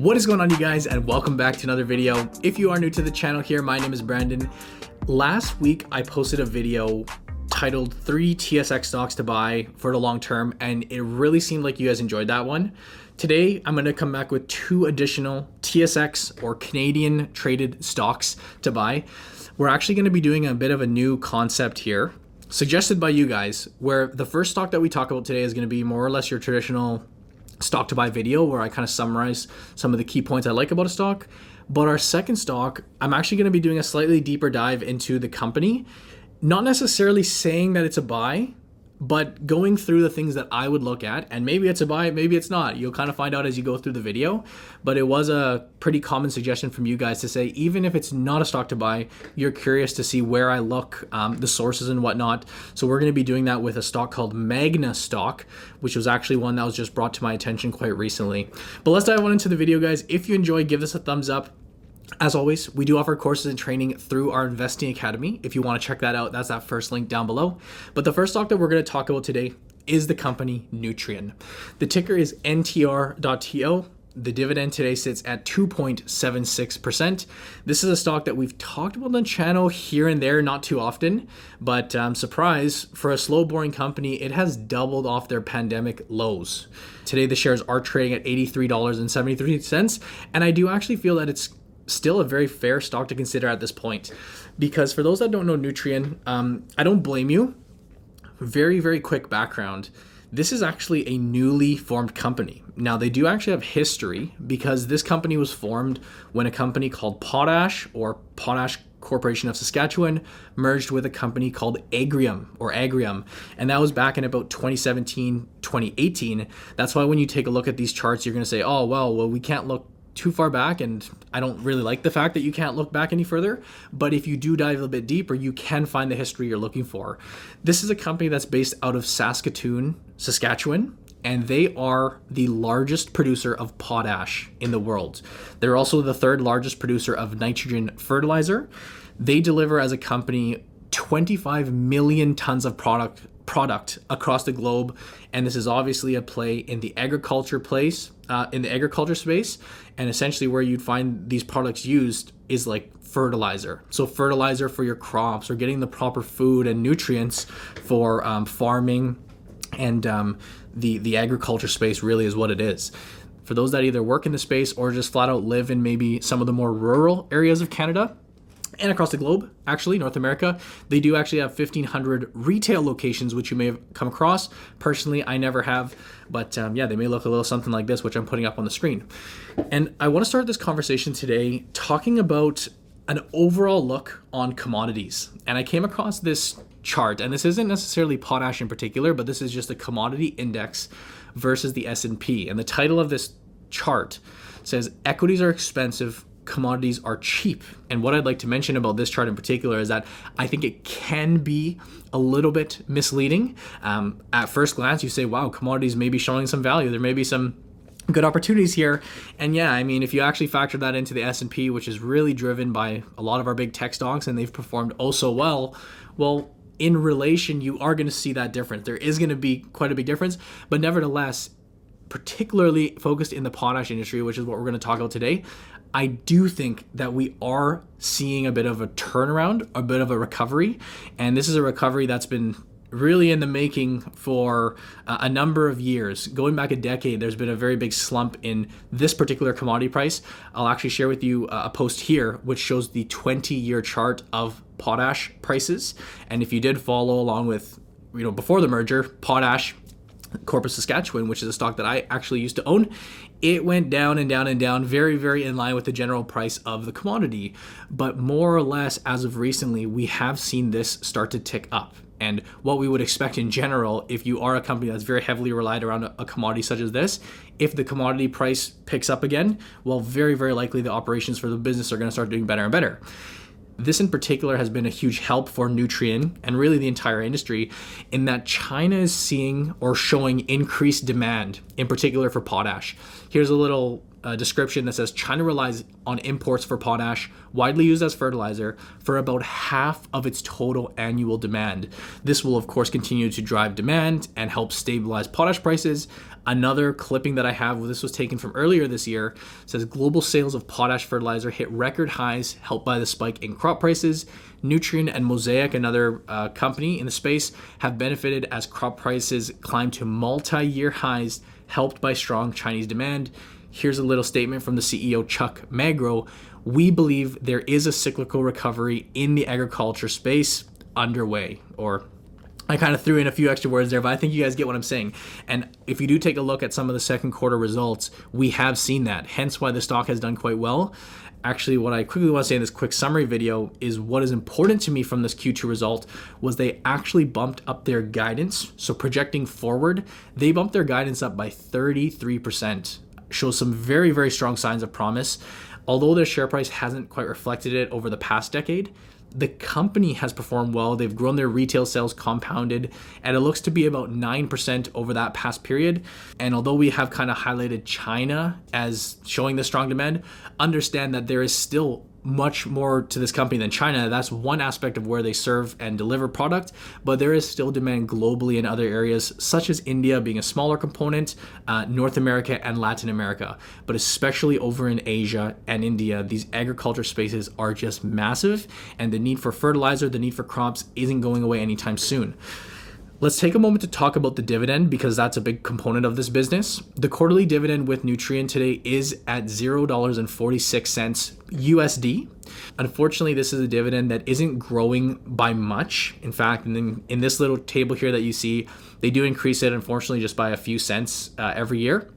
What is going on, you guys, and welcome back to another video. If you are new to the channel here, my name is Brandon. Last week, I posted a video titled 3 TSX stocks to buy for the long term, and it really seemed like you guys enjoyed that one. Today, I'm gonna come back with 2 additional TSX or Canadian traded stocks to buy. We're actually gonna be doing a bit of a new concept here, suggested by you guys, where the first stock that we talk about today is gonna be more or less your traditional stock to buy video, where I kind of summarize some of the key points I like about a stock. But our second stock, I'm actually gonna be doing a slightly deeper dive into the company. Not necessarily saying that it's a buy, but going through the things that I would look at, and maybe it's a buy, maybe it's not. You'll kind of find out as you go through the video, but it was a pretty common suggestion from you guys to say, even if it's not a stock to buy, you're curious to see where I look, the sources and whatnot. So we're gonna be doing that with a stock called Magna stock, which was actually one that was just brought to my attention quite recently. But let's dive on into the video, guys. If you enjoy, give this a thumbs up. As always, we do offer courses and training through our Investing Academy. If you want to check that out, that's that first link down below. But the first stock that we're going to talk about today is the company Nutrien. The ticker is NTR.TO. The dividend today sits at 2.76%. This is a stock that we've talked about on the channel here and there, not too often, but surprise, for a slow, boring company, it has doubled off their pandemic lows. Today, the shares are trading at $83.73, and I do actually feel that it's still a very fair stock to consider at this point, because for those that don't know Nutrien, I don't blame you. Very, very quick background. This is actually a newly formed company. Now, they do actually have history, because this company was formed when a company called Potash, or Potash Corporation of Saskatchewan, merged with a company called Agrium, and that was back in about 2017, 2018. That's why when you take a look at these charts, you're going to say, oh, well, we can't look too far back, and I don't really like the fact that you can't look back any further, but if you do dive a bit deeper, you can find the history you're looking for. This is a company that's based out of Saskatoon, Saskatchewan, and they are the largest producer of potash in the world. They're also the 3rd largest producer of nitrogen fertilizer. They deliver as a company 25 million tons of product across the globe, and this is obviously a play in the agriculture space. And essentially where you'd find these products used is like fertilizer, so fertilizer for your crops, or getting the proper food and nutrients for farming, and the agriculture space really is what it is. For those that either work in the space or just flat out live in maybe some of the more rural areas of Canada and across the globe, actually North America, they do actually have 1,500 retail locations, which you may have come across. Personally, I never have, but yeah, they may look a little something like this, which I'm putting up on the screen. And I want to start this conversation today talking about an overall look on commodities. And I came across this chart, and this isn't necessarily potash in particular, but this is just a commodity index versus the S&P. And the title of this chart says, "Equities are expensive, commodities are cheap." And what I'd like to mention about this chart in particular is that I think it can be a little bit misleading. At first glance, you say, wow, commodities may be showing some value. There may be some good opportunities here. And yeah, I mean, if you actually factor that into the S&P, which is really driven by a lot of our big tech stocks, and they've performed oh so well, in relation, you are going to see that difference. There is going to be quite a big difference, but nevertheless, particularly focused in the potash industry, which is what we're going to talk about today, I do think that we are seeing a bit of a turnaround, a bit of a recovery. And this is a recovery that's been really in the making for a number of years. Going back a decade, there's been a very big slump in this particular commodity price. I'll actually share with you a post here, which shows the 20-year chart of potash prices. And if you did follow along with, you know, before the merger, Potash Corporation of Saskatchewan, which is a stock that I actually used to own, it went down and down and down, very, very in line with the general price of the commodity. But more or less, as of recently, we have seen this start to tick up. And what we would expect in general, if you are a company that's very heavily relied around a commodity such as this, if the commodity price picks up again, well, very, very likely the operations for the business are going to start doing better and better. This in particular has been a huge help for Nutrien, and really the entire industry, in that China is seeing or showing increased demand, in particular for potash. Here's a little description that says China relies on imports for potash, widely used as fertilizer, for about half of its total annual demand. This will, of course, continue to drive demand and help stabilize potash prices. Another clipping that I have, this was taken from earlier this year, says global sales of potash fertilizer hit record highs, helped by the spike in crop prices. Nutrien and Mosaic, another company in the space, have benefited as crop prices climbed to multi-year highs, helped by strong Chinese demand. Here's a little statement from the CEO, Chuck Magro. We believe there is a cyclical recovery in the agriculture space underway, or I kind of threw in a few extra words there, but I think you guys get what I'm saying. And if you do take a look at some of the second quarter results, we have seen that, hence why the stock has done quite well. Actually, what I quickly want to say in this quick summary video is what is important to me from this Q2 result was they actually bumped up their guidance. So projecting forward, they bumped their guidance up by 33%. Shows some very, very strong signs of promise. Although their share price hasn't quite reflected it over the past decade, the company has performed well. They've grown their retail sales compounded, and it looks to be about 9% over that past period. And although we have kind of highlighted China as showing the strong demand, understand that there is still much more to this company than China. That's one aspect of where they serve and deliver product, but there is still demand globally in other areas, such as India being a smaller component, North America and Latin America, but especially over in Asia and India, these agriculture spaces are just massive, and the need for fertilizer, the need for crops isn't going away anytime soon. Let's take a moment to talk about the dividend, because that's a big component of this business. The quarterly dividend with Nutrien today is at $0.46 USD. Unfortunately, this is a dividend that isn't growing by much. In fact, in this little table here that you see, they do increase it, unfortunately, just by a few cents every year.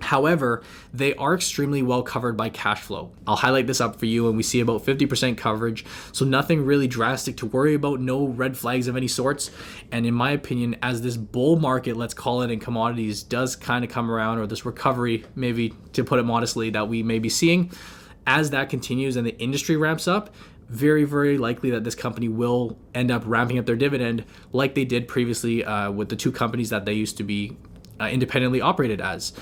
However, they are extremely well covered by cash flow. I'll highlight this up for you, and we see about 50% coverage, so nothing really drastic to worry about, no red flags of any sorts. And in my opinion, as this bull market, let's call it, in commodities does kind of come around, or this recovery, maybe to put it modestly, that we may be seeing, as that continues and the industry ramps up, very, very likely that this company will end up ramping up their dividend like they did previously with the two companies that they used to be independently operated as.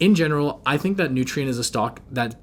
In general, I think that Nutrien is a stock that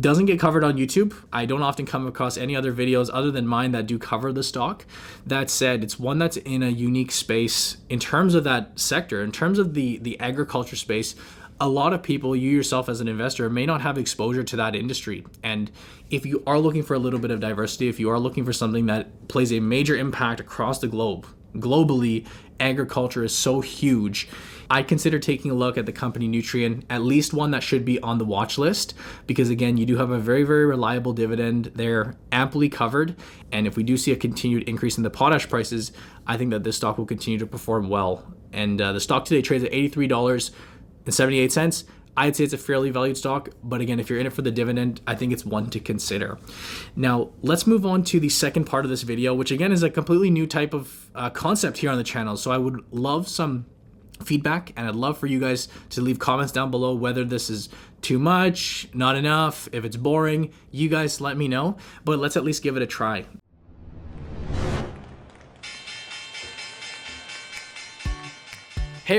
doesn't get covered on YouTube. I don't often come across any other videos other than mine that do cover the stock. That said, it's one that's in a unique space in terms of that sector, in terms of the agriculture space. A lot of people, you yourself as an investor, may not have exposure to that industry. And if you are looking for a little bit of diversity, if you are looking for something that plays a major impact across the globe, globally, agriculture is so huge. I consider taking a look at the company Nutrien, at least one that should be on the watch list, because again, you do have a very, very reliable dividend. They're amply covered. And if we do see a continued increase in the potash prices, I think that this stock will continue to perform well. And the stock today trades at $83.78. I'd say it's a fairly valued stock, but again, if you're in it for the dividend, I think it's one to consider. Now, let's move on to the second part of this video, which again is a completely new type of concept here on the channel. So I would love some feedback, and I'd love for you guys to leave comments down below whether this is too much, not enough, if it's boring. You guys let me know, but let's at least give it a try. Hey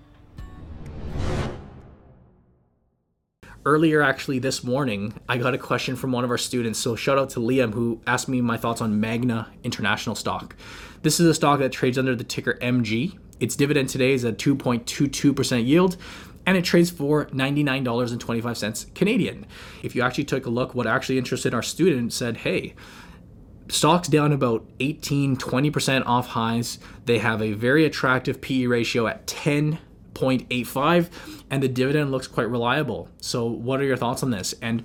Earlier, actually this morning, I got a question from one of our students, so shout out to Liam, who asked me my thoughts on Magna International stock. This is a stock that trades under the ticker MG. Its dividend today is a 2.22% yield, and it trades for $99.25 Canadian. If you actually took a look, what actually interested our student said, hey, Stock's down about 18-20% off highs. They have a very attractive PE ratio at 10.85, and the dividend looks quite reliable. So what are your thoughts on this? And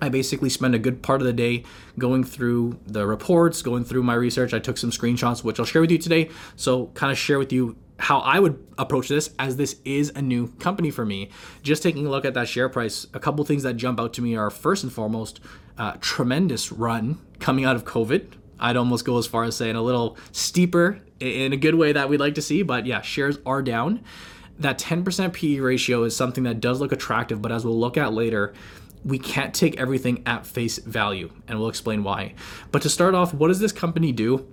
I basically spend a good part of the day going through the reports, going through my research. I took some screenshots, which I'll share with you today. So kind of share with you how I would approach this, as this is a new company for me. Just taking a look at that share price, a couple things that jump out to me are, first and foremost, tremendous run coming out of COVID. I'd almost go as far as saying a little steeper in a good way that we'd like to see, but yeah, shares are down. That 10% PE ratio is something that does look attractive, but as we'll look at later, we can't take everything at face value, and we'll explain why. But to start off, what does this company do?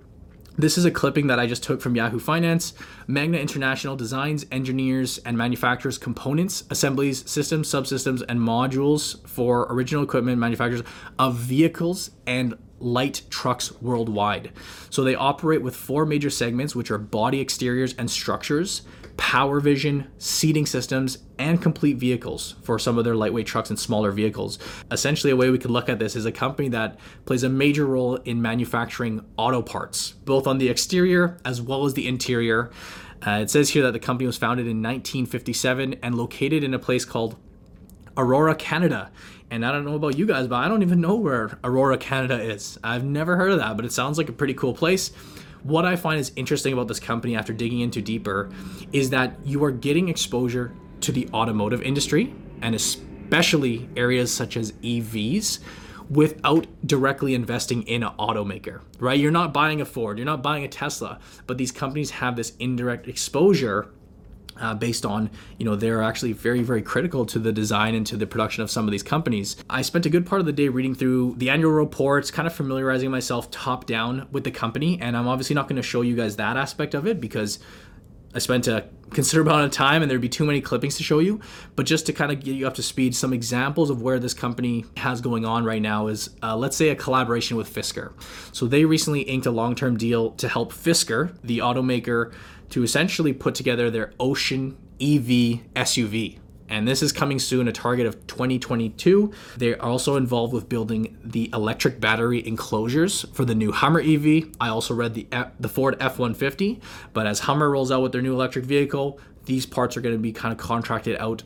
This is a clipping that I just took from Yahoo Finance. Magna International designs, engineers, and manufactures components, assemblies, systems, subsystems, and modules for original equipment manufacturers of vehicles and light trucks worldwide. So they operate with four major segments, which are body exteriors and structures, power vision, seating systems, and complete vehicles for some of their lightweight trucks and smaller vehicles. Essentially, a way we could look at this is a company that plays a major role in manufacturing auto parts, both on the exterior as well as the interior. It says here that the company was founded in 1957 and located in a place called Aurora, Canada. And I don't know about you guys, but I don't even know where Aurora, Canada is. I've never heard of that, but it sounds like a pretty cool place. What I find is interesting about this company after digging into deeper is that you are getting exposure to the automotive industry, and especially areas such as EVs, without directly investing in an automaker, right? You're not buying a Ford, you're not buying a Tesla, but these companies have this indirect exposure based on, they're actually very, very critical to the design and to the production of some of these companies. I spent a good part of the day reading through the annual reports, kind of familiarizing myself top down with the company. And I'm obviously not going to show you guys that aspect of it because I spent a considerable amount of time and there'd be too many clippings to show you. But just to kind of get you up to speed, some examples of where this company has going on right now is, let's say, a collaboration with Fisker. So they recently inked a long-term deal to help Fisker, the automaker, to essentially put together their Ocean EV SUV. And this is coming soon, a target of 2022. They're also involved with building the electric battery enclosures for the new Hummer EV. I also read the Ford F-150, but as Hummer rolls out with their new electric vehicle, these parts are going to be kind of contracted out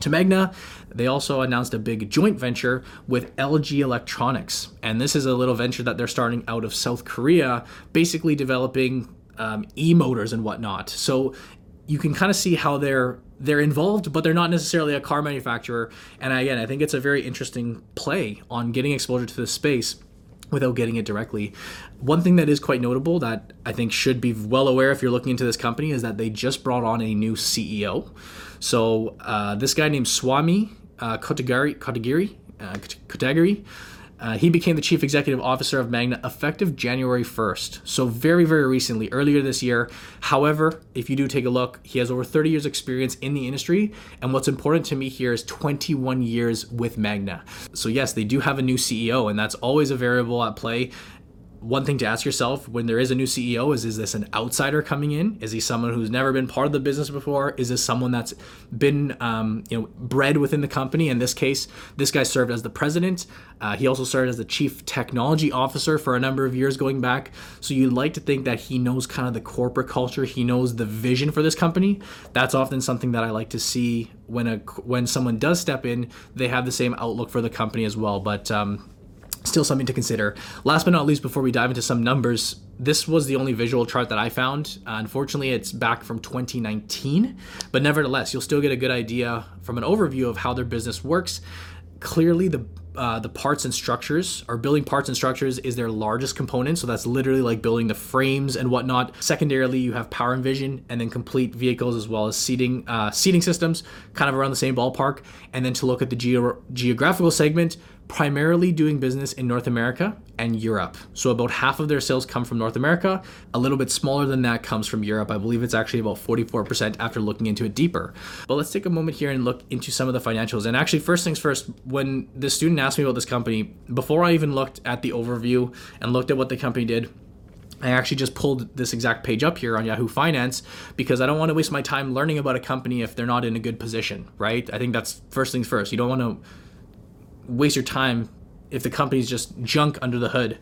to Magna. They also announced a big joint venture with LG Electronics. And this is a little venture that they're starting out of South Korea, basically developing e-motors and whatnot. So you can kind of see how they're involved, but they're not necessarily a car manufacturer. And again, I think it's a very interesting play on getting exposure to this space without getting it directly. One thing that is quite notable that I think should be well aware if you're looking into this company is that they just brought on a new CEO. So this guy named Swami Kotagiri. He became the chief executive officer of Magna effective January 1st. So very, very recently, earlier this year. However, if you do take a look, he has over 30 years experience in the industry. And what's important to me here is 21 years with Magna. So yes, they do have a new CEO, and that's always a variable at play. One thing to ask yourself when there is a new CEO is this an outsider coming in? Is he someone who's never been part of the business before? Is this someone that's been bred within the company? In this case, this guy served as the president. He also served as the chief technology officer for a number of years going back. So you'd like to think that he knows kind of the corporate culture. He knows the vision for this company. That's often something that I like to see when someone does step in, they have the same outlook for the company as well. But still something to consider. Last but not least, before we dive into some numbers, this was the only visual chart that I found. Unfortunately, it's back from 2019, but nevertheless, you'll still get a good idea from an overview of how their business works. Clearly, the parts and structures, or building parts and structures, is their largest component. So that's literally like building the frames and whatnot. Secondarily, you have power and vision, and then complete vehicles as well as seating systems, kind of around the same ballpark. And then to look at the geographical segment, primarily doing business in North America and Europe. So about half of their sales come from North America. A little bit smaller than that comes from Europe. I believe it's actually about 44% after looking into it deeper. But let's take a moment here and look into some of the financials. And actually, first things first, when the student asked me about this company, before I even looked at the overview and looked at what the company did, I actually just pulled this exact page up here on Yahoo Finance because I don't want to waste my time learning about a company if they're not in a good position, right? I think that's first things first. You don't want to waste your time if the company's just junk under the hood.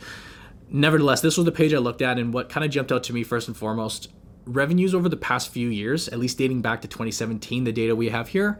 Nevertheless, this was the page I looked at, and what kind of jumped out to me first and foremost, revenues over the past few years, at least dating back to 2017, the data we have here,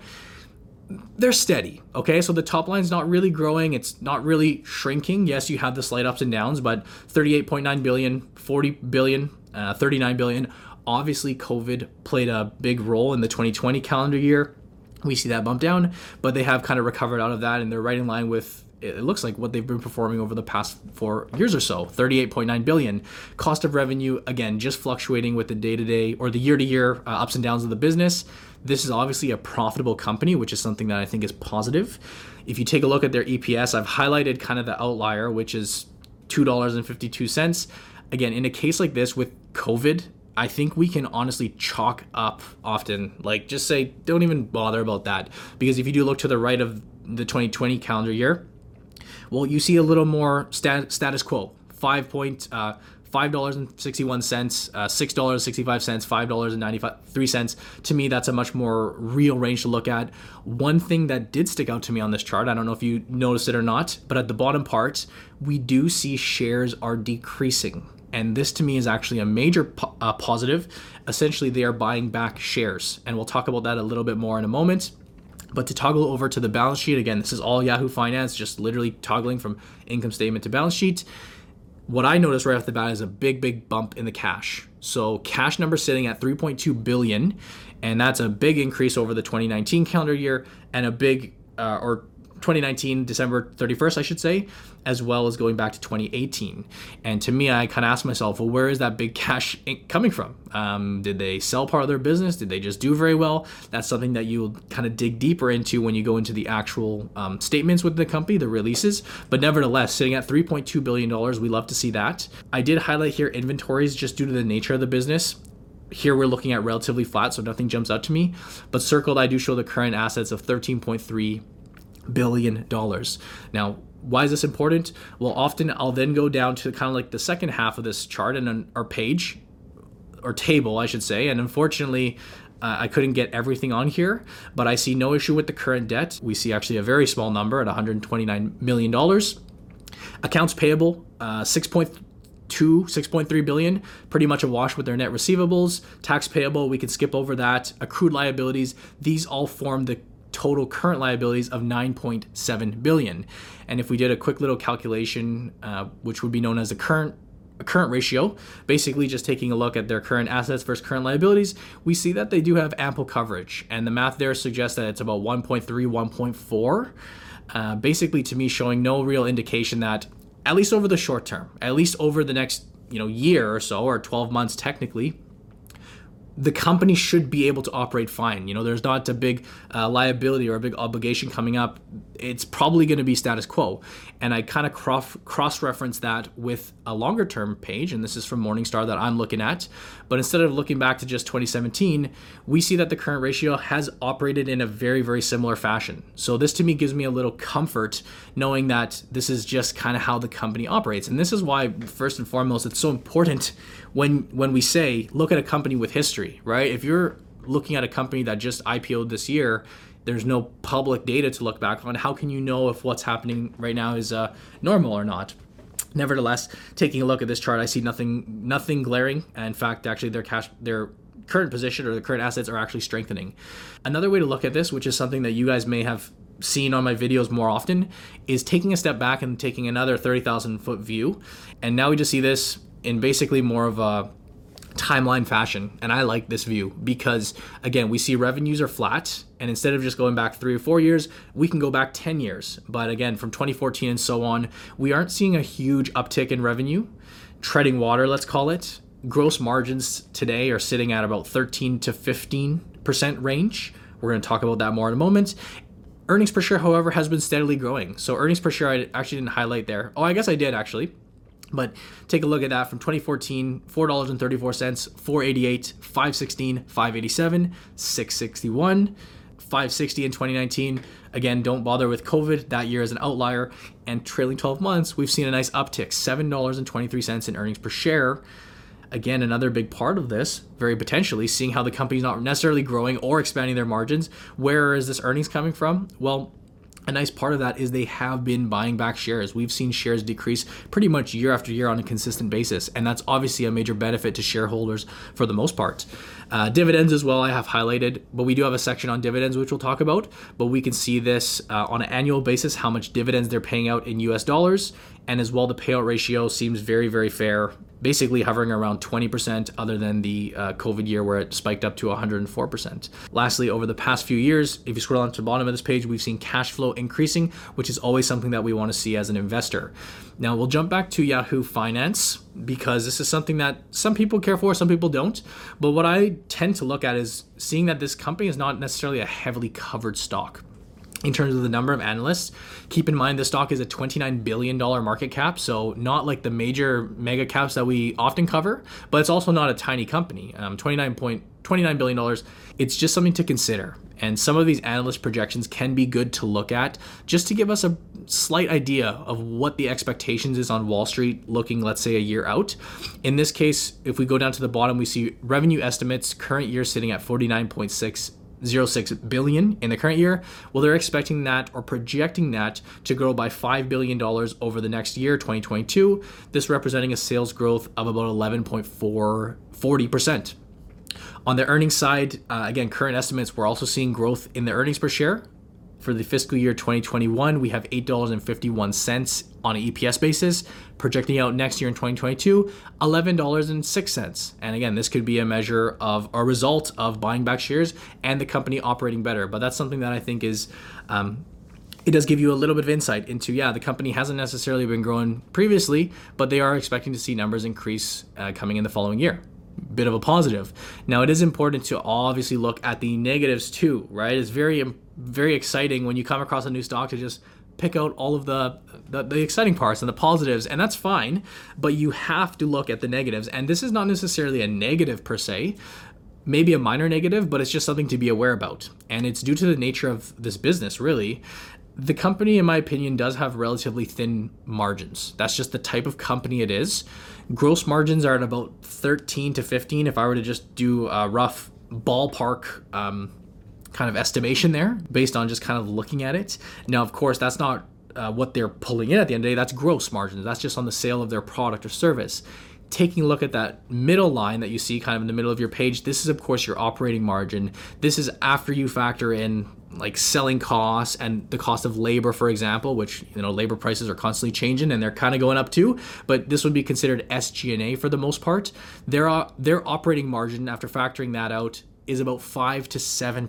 they're steady, okay? So the top line's not really growing, it's not really shrinking. Yes, you have the slight ups and downs, but 38.9 billion, 40 billion, 39 billion. Obviously, COVID played a big role in the 2020 calendar year. We see that bump down, but they have kind of recovered out of that, and they're right in line with, it looks like, what they've been performing over the past 4 years or so. 38.9 billion. Cost of revenue, again, just fluctuating with the day-to-day or the year-to-year ups and downs of the business. This is obviously a profitable company, which is something that I think is positive. If you take a look at their EPS, I've highlighted kind of the outlier, which is $2.52. Again, in a case like this with COVID, I think we can honestly chalk up often, like just say, don't even bother about that. Because if you do look to the right of the 2020 calendar year, well, you see a little more status quo, $5.61, $6.65, $5.93. To me, that's a much more real range to look at. One thing that did stick out to me on this chart, I don't know if you noticed it or not, but at the bottom part, we do see shares are decreasing. And this to me is actually a major positive. Essentially, they are buying back shares. And we'll talk about that a little bit more in a moment. But to toggle over to the balance sheet, again, this is all Yahoo Finance, just literally toggling from income statement to balance sheet. What I noticed right off the bat is a big, big bump in the cash. So cash number sitting at 3.2 billion, and that's a big increase over the 2019 calendar year and a big, 2019, December 31st, I should say, as well as going back to 2018. And to me, I kind of asked myself, well, where is that big cash coming from? Did they sell part of their business? Did they just do very well? That's something that you'll kind of dig deeper into when you go into the actual statements with the company, the releases. But nevertheless, sitting at $3.2 billion, we love to see that. I did highlight here inventories just due to the nature of the business. Here we're looking at relatively flat, so nothing jumps out to me. But circled, I do show the current assets of $13.3 billion. Now, why is this important? Well, often I'll then go down to kind of like the second half of this chart and our page or table, I should say. And unfortunately, I couldn't get everything on here, but I see no issue with the current debt. We see actually a very small number at $129 million. Accounts payable, 6.3 billion, pretty much a wash with their net receivables. Tax payable, we could skip over that. Accrued liabilities, these all form the total current liabilities of 9.7 billion. And if we did a quick little calculation, which would be known as the current ratio, basically just taking a look at their current assets versus current liabilities, we see that they do have ample coverage. And the math there suggests that it's about 1.3, 1.4, basically to me showing no real indication that, at least over the short term, at least over the next year or so, or 12 months technically, the company should be able to operate fine. There's not a big liability or a big obligation coming up. It's probably going to be status quo. And I kind of cross-reference that with a longer-term page, and this is from Morningstar that I'm looking at. But instead of looking back to just 2017, we see that the current ratio has operated in a very, very similar fashion. So this to me gives me a little comfort knowing that this is just kind of how the company operates. And this is why, first and foremost, it's so important when we say, look at a company with history. Right? If you're looking at a company that just IPO'd this year, there's no public data to look back on. How can you know if what's happening right now is normal or not? Nevertheless, taking a look at this chart, I see nothing glaring. In fact, actually, their current position or the current assets are actually strengthening. Another way to look at this, which is something that you guys may have seen on my videos more often, is taking a step back and taking another 30,000 foot view. And now we just see this in basically more of a timeline fashion, and I like this view because, again, we see revenues are flat, and instead of just going back 3 or 4 years, we can go back 10 years. But again, from 2014 and so on, we aren't seeing a huge uptick in revenue, treading water, let's call it. Gross margins today are sitting at about 13 to 15% range. We're going to talk about that more in a moment. Earnings per share, however, has been steadily growing. So earnings per share, I actually didn't highlight there. Oh, I guess I did actually. But take a look at that from 2014, $4.34, $4.88, $5.16, $5.87, $6.61, $5.60 in 2019. Again, don't bother with COVID. That year is an outlier. And trailing 12 months, we've seen a nice uptick, $7.23 in earnings per share. Again, another big part of this, very potentially, seeing how the company's not necessarily growing or expanding their margins. Where is this earnings coming from? Well, A nice part of that is they have been buying back shares. We've seen shares decrease pretty much year after year on a consistent basis, and that's obviously a major benefit to shareholders for the most part. Dividends as well, I have highlighted, but we do have a section on dividends, which we'll talk about, but we can see this on an annual basis, how much dividends they're paying out in US dollars, and as well, the payout ratio seems very, very fair, basically hovering around 20%, other than the COVID year where it spiked up to 104%. Lastly, over the past few years, if you scroll down to the bottom of this page, we've seen cash flow increasing, which is always something that we want to see as an investor. Now we'll jump back to Yahoo Finance, because this is something that some people care for, some people don't. But what I tend to look at is seeing that this company is not necessarily a heavily covered stock. In terms of the number of analysts, keep in mind the stock is a $29 billion market cap, so not like the major mega caps that we often cover, but it's also not a tiny company. $29 billion, it's just something to consider. And some of these analyst projections can be good to look at just to give us a slight idea of what the expectations is on Wall Street looking, let's say, a year out. In this case, if we go down to the bottom, we see revenue estimates current year sitting at $49.606 billion in the current year. Well, they're expecting that, or projecting that, to grow by $5 billion over the next year, 2022, this representing a sales growth of about 11.40%. On the earnings side, again, current estimates, we're also seeing growth in the earnings per share. For the fiscal year 2021, we have $8.51 on an EPS basis, projecting out next year in 2022, $11.06. And again, this could be a measure of a result of buying back shares and the company operating better. But that's something that I think is, it does give you a little bit of insight into, the company hasn't necessarily been growing previously, but they are expecting to see numbers increase coming in the following year. Bit of a positive. Now, it is important to obviously look at the negatives too, right? It's very, very exciting when you come across a new stock to just pick out all of the exciting parts and the positives, and that's fine, but you have to look at the negatives. And this is not necessarily a negative per se, maybe a minor negative, but it's just something to be aware about. And it's due to the nature of this business, really. The company, in my opinion, does have relatively thin margins. That's just the type of company it is. Gross margins are at about 13 to 15, if I were to just do a rough ballpark kind of estimation there, based on just kind of looking at it. Now, of course, that's not what they're pulling in at the end of the day. That's gross margins. That's just on the sale of their product or service. Taking a look at that middle line that you see kind of in the middle of your page, this is, of course, your operating margin. This is after you factor in like selling costs and the cost of labor, for example, which, you know, labor prices are constantly changing and they're kind of going up too, but this would be considered SG&A for the most part. Their operating margin, after factoring that out, is about 5 to 7%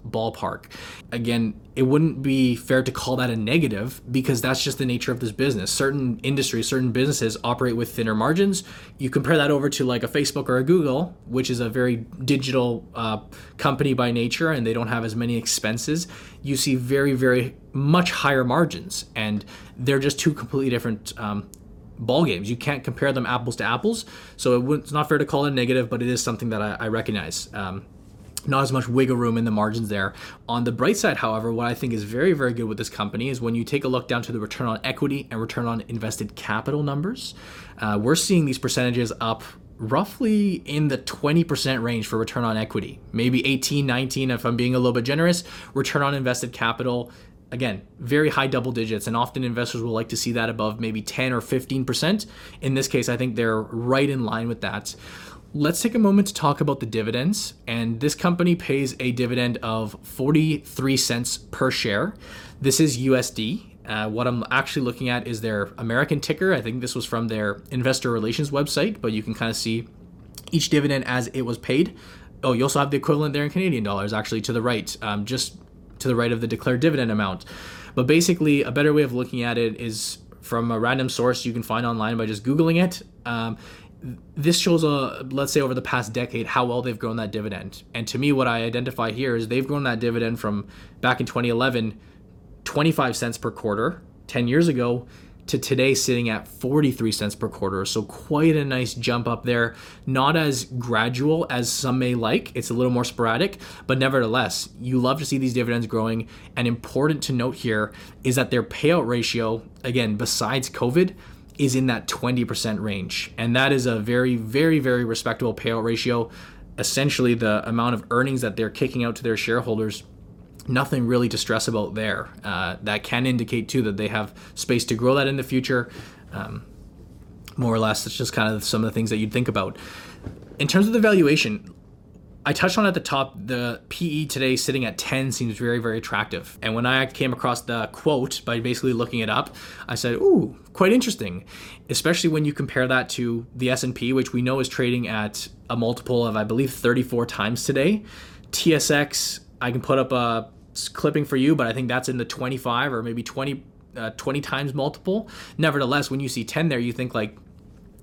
ballpark. Again, it wouldn't be fair to call that a negative, because that's just the nature of this business. Certain industries, certain businesses operate with thinner margins. You compare that over to like a Facebook or a Google, which is a very digital company by nature, and they don't have as many expenses. You see very, very much higher margins, and they're just two completely different ball games. You can't compare them apples to apples, so it's not fair to call it a negative, but it is something that I recognize. Not as much wiggle room in the margins there. On the bright side, however, what I think is very, very good with this company is when you take a look down to the return on equity and return on invested capital numbers. We're seeing these percentages up roughly in the 20% range for return on equity, maybe 18, 19 if I'm being a little bit generous. Return on invested capital, again, very high double digits, and often investors will like to see that above maybe 10 or 15%. In this case, I think they're right in line with that. Let's take a moment to talk about the dividends. And this company pays a dividend of 43 cents per share. This is USD. What I'm actually looking at is their American ticker. I think this was from their investor relations website, but you can kind of see each dividend as it was paid. Oh, you also have the equivalent there in Canadian dollars, actually, to the right, just to the right of the declared dividend amount. But basically, a better way of looking at it is from a random source you can find online by just Googling it. This shows, let's say, over the past decade, how well they've grown that dividend. And to me, what I identify here is they've grown that dividend from back in 2011, 25 cents per quarter, 10 years ago, to today sitting at 43 cents per quarter. So quite a nice jump up there. Not as gradual as some may like. It's a little more sporadic, but nevertheless, you love to see these dividends growing. And important to note here is that their payout ratio, again, besides COVID, is in that 20% range. And that is a very, very, very respectable payout ratio. Essentially, the amount of earnings that they're kicking out to their shareholders nothing really to stress about there. That can indicate too that they have space to grow that in the future. More or less, it's just kind of some of the things that you'd think about. In terms of the valuation, I touched on at the top, the PE today sitting at 10 seems very, very attractive. And when I came across the quote by basically looking it up, I said, ooh, quite interesting, especially when you compare that to the S&P, which we know is trading at a multiple of, I believe, 34 times today. TSX, I can put up a clipping for you, but I think that's in the 25 or maybe 20 times multiple. Nevertheless, when you see 10 there, you think like,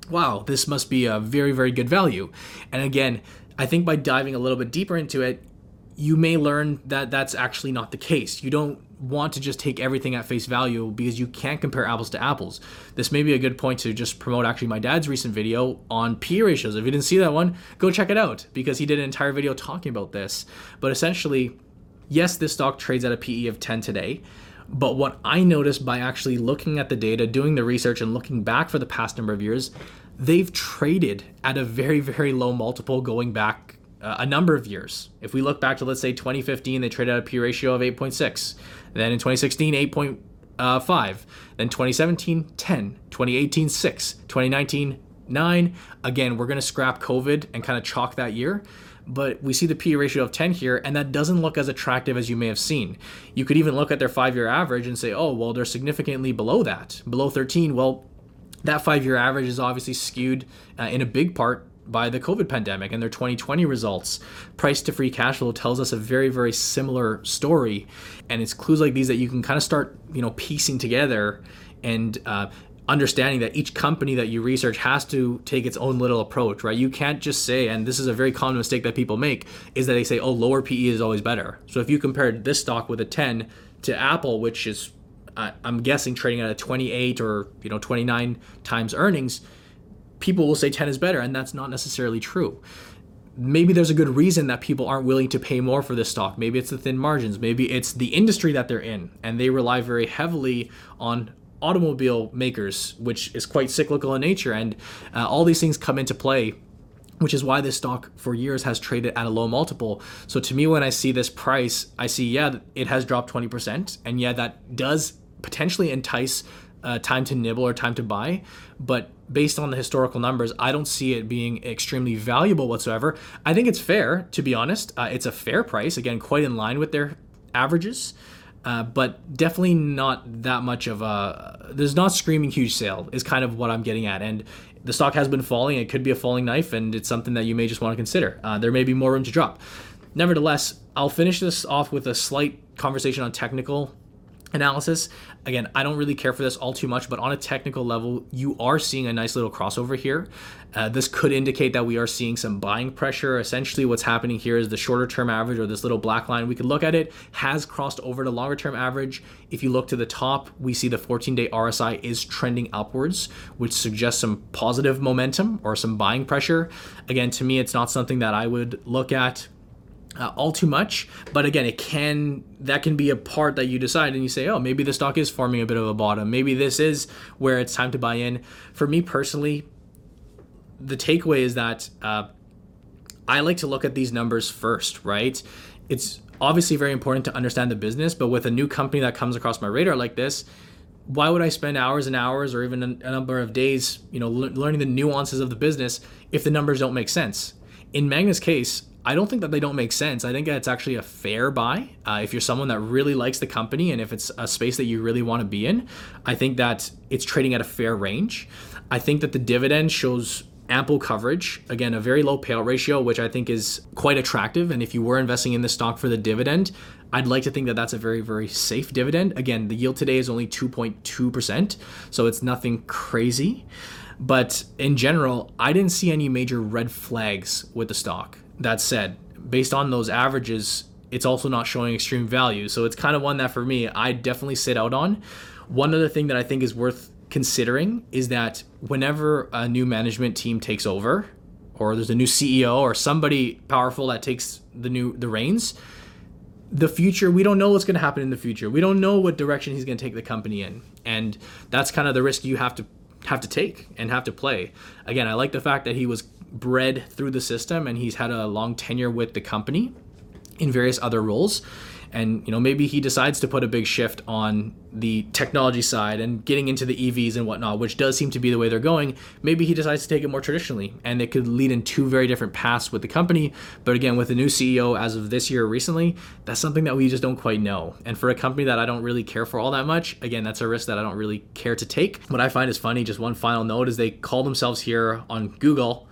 wow, this must be a very, very good value. And again, I think by diving a little bit deeper into it, you may learn that that's actually not the case. You don't want to just take everything at face value because you can't compare apples to apples. This may be a good point to just promote actually my dad's recent video on PE ratios. If you didn't see that one, go check it out because he did an entire video talking about this. But essentially, yes, this stock trades at a PE of 10 today. But what I noticed by actually looking at the data, doing the research and looking back for the past number of years, they've traded at a very, very low multiple going back a number of years. If we look back to, let's say, 2015, they traded at a PE ratio of 8.6. Then in 2016, 8.5. Then 2017, 10. 2018, 6. 2019, 9. Again, we're going to scrap COVID and kind of chalk that year. But we see the PE ratio of 10 here, and that doesn't look as attractive as you may have seen. You could even look at their five-year average and say, oh, well, they're significantly below that, below 13. Well, that five-year average is obviously skewed in a big part by the COVID pandemic and their 2020 results. Price to free cash flow tells us a very, very similar story. And it's clues like these that you can kind of start, piecing together and understanding that each company that you research has to take its own little approach, right? You can't just say, and this is a very common mistake that people make, is that they say, oh, lower PE is always better. So if you compared this stock with a 10 to Apple, which is, I'm guessing, trading at a 28 or 29 times earnings, people will say 10 is better, and that's not necessarily true. Maybe there's a good reason that people aren't willing to pay more for this stock. Maybe it's the thin margins. Maybe it's the industry that they're in, and they rely very heavily on automobile makers, which is quite cyclical in nature, and all these things come into play, which is why this stock for years has traded at a low multiple. So to me, when I see this price, I see, yeah, it has dropped 20%, and yeah, that does potentially entice time to nibble or time to buy, but based on the historical numbers, I don't see it being extremely valuable whatsoever. I think it's fair, to be honest. It's a fair price, again, quite in line with their averages. But definitely not that much of a, there's not screaming huge sale is kind of what I'm getting at. And the stock has been falling. It could be a falling knife, and it's something that you may just want to consider. There may be more room to drop. Nevertheless, I'll finish this off with a slight conversation on technical analysis. Again, I don't really care for this all too much, but on a technical level, you are seeing a nice little crossover here. This could indicate that we are seeing some buying pressure. Essentially, what's happening here is the shorter term average, or this little black line, we could look at it, has crossed over to longer term average. If you look to the top, we see the 14-day RSI is trending upwards, which suggests some positive momentum or some buying pressure. Again, to me, it's not something that I would look at all too much, but again, that can be a part that you decide and you say, oh, maybe the stock is forming a bit of a bottom. Maybe this is where it's time to buy in. For me personally, the takeaway is that I like to look at these numbers first, right? It's obviously very important to understand the business, but with a new company that comes across my radar like this, why would I spend hours and hours or even a number of days, learning the nuances of the business if the numbers don't make sense? In Magna's case, I don't think that they don't make sense. I think that's actually a fair buy. If you're someone that really likes the company and if it's a space that you really want to be in, I think that it's trading at a fair range. I think that the dividend shows ample coverage. Again, a very low payout ratio, which I think is quite attractive. And if you were investing in this stock for the dividend, I'd like to think that that's a very, very safe dividend. Again, the yield today is only 2.2%, so it's nothing crazy. But in general, I didn't see any major red flags with the stock. That said, based on those averages, it's also not showing extreme value. So it's kind of one that for me, I definitely sit out on. One other thing that I think is worth considering is that whenever a new management team takes over, or there's a new CEO or somebody powerful that takes the reins, the future, we don't know what's going to happen in the future. We don't know what direction he's going to take the company in. And that's kind of the risk you have to take and have to play. Again, I like the fact that he was bred through the system and he's had a long tenure with the company in various other roles. And, you know, maybe he decides to put a big shift on the technology side and getting into the EVs and whatnot, which does seem to be the way they're going. Maybe he decides to take it more traditionally, and it could lead in two very different paths with the company. But again, with a new CEO as of this year recently, that's something that we just don't quite know. And for a company that I don't really care for all that much, again, that's a risk that I don't really care to take. What I find is funny, just one final note, is they call themselves here on Google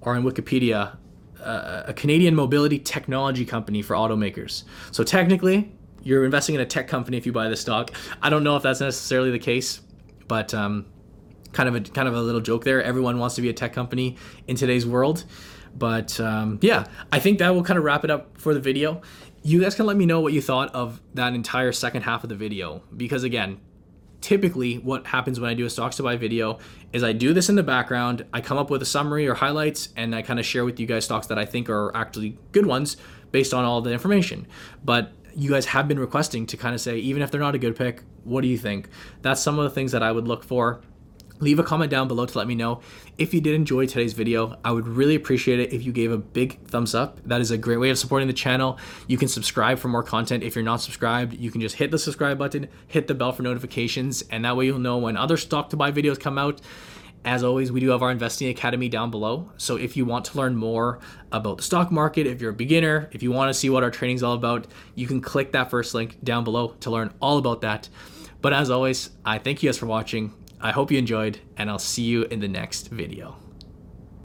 or on Wikipedia a Canadian mobility technology company for automakers. So technically, you're investing in a tech company if you buy this stock. I don't know if that's necessarily the case, but kind of a little joke there. Everyone wants to be a tech company in today's world. But yeah, I think that will kind of wrap it up for the video. You guys can let me know what you thought of that entire second half of the video, because again, typically what happens when I do a stocks to buy video is I do this in the background, I come up with a summary or highlights, and I kind of share with you guys stocks that I think are actually good ones based on all the information. But you guys have been requesting to kind of say, even if they're not a good pick, what do you think? That's some of the things that I would look for. Leave a comment down below to let me know. If you did enjoy today's video, I would really appreciate it if you gave a big thumbs up. That is a great way of supporting the channel. You can subscribe for more content. If you're not subscribed, you can just hit the subscribe button, hit the bell for notifications, and that way you'll know when other stock to buy videos come out. As always, we do have our Investing Academy down below. So if you want to learn more about the stock market, if you're a beginner, if you want to see what our training is all about, you can click that first link down below to learn all about that. But as always, I thank you guys for watching. I hope you enjoyed, and I'll see you in the next video.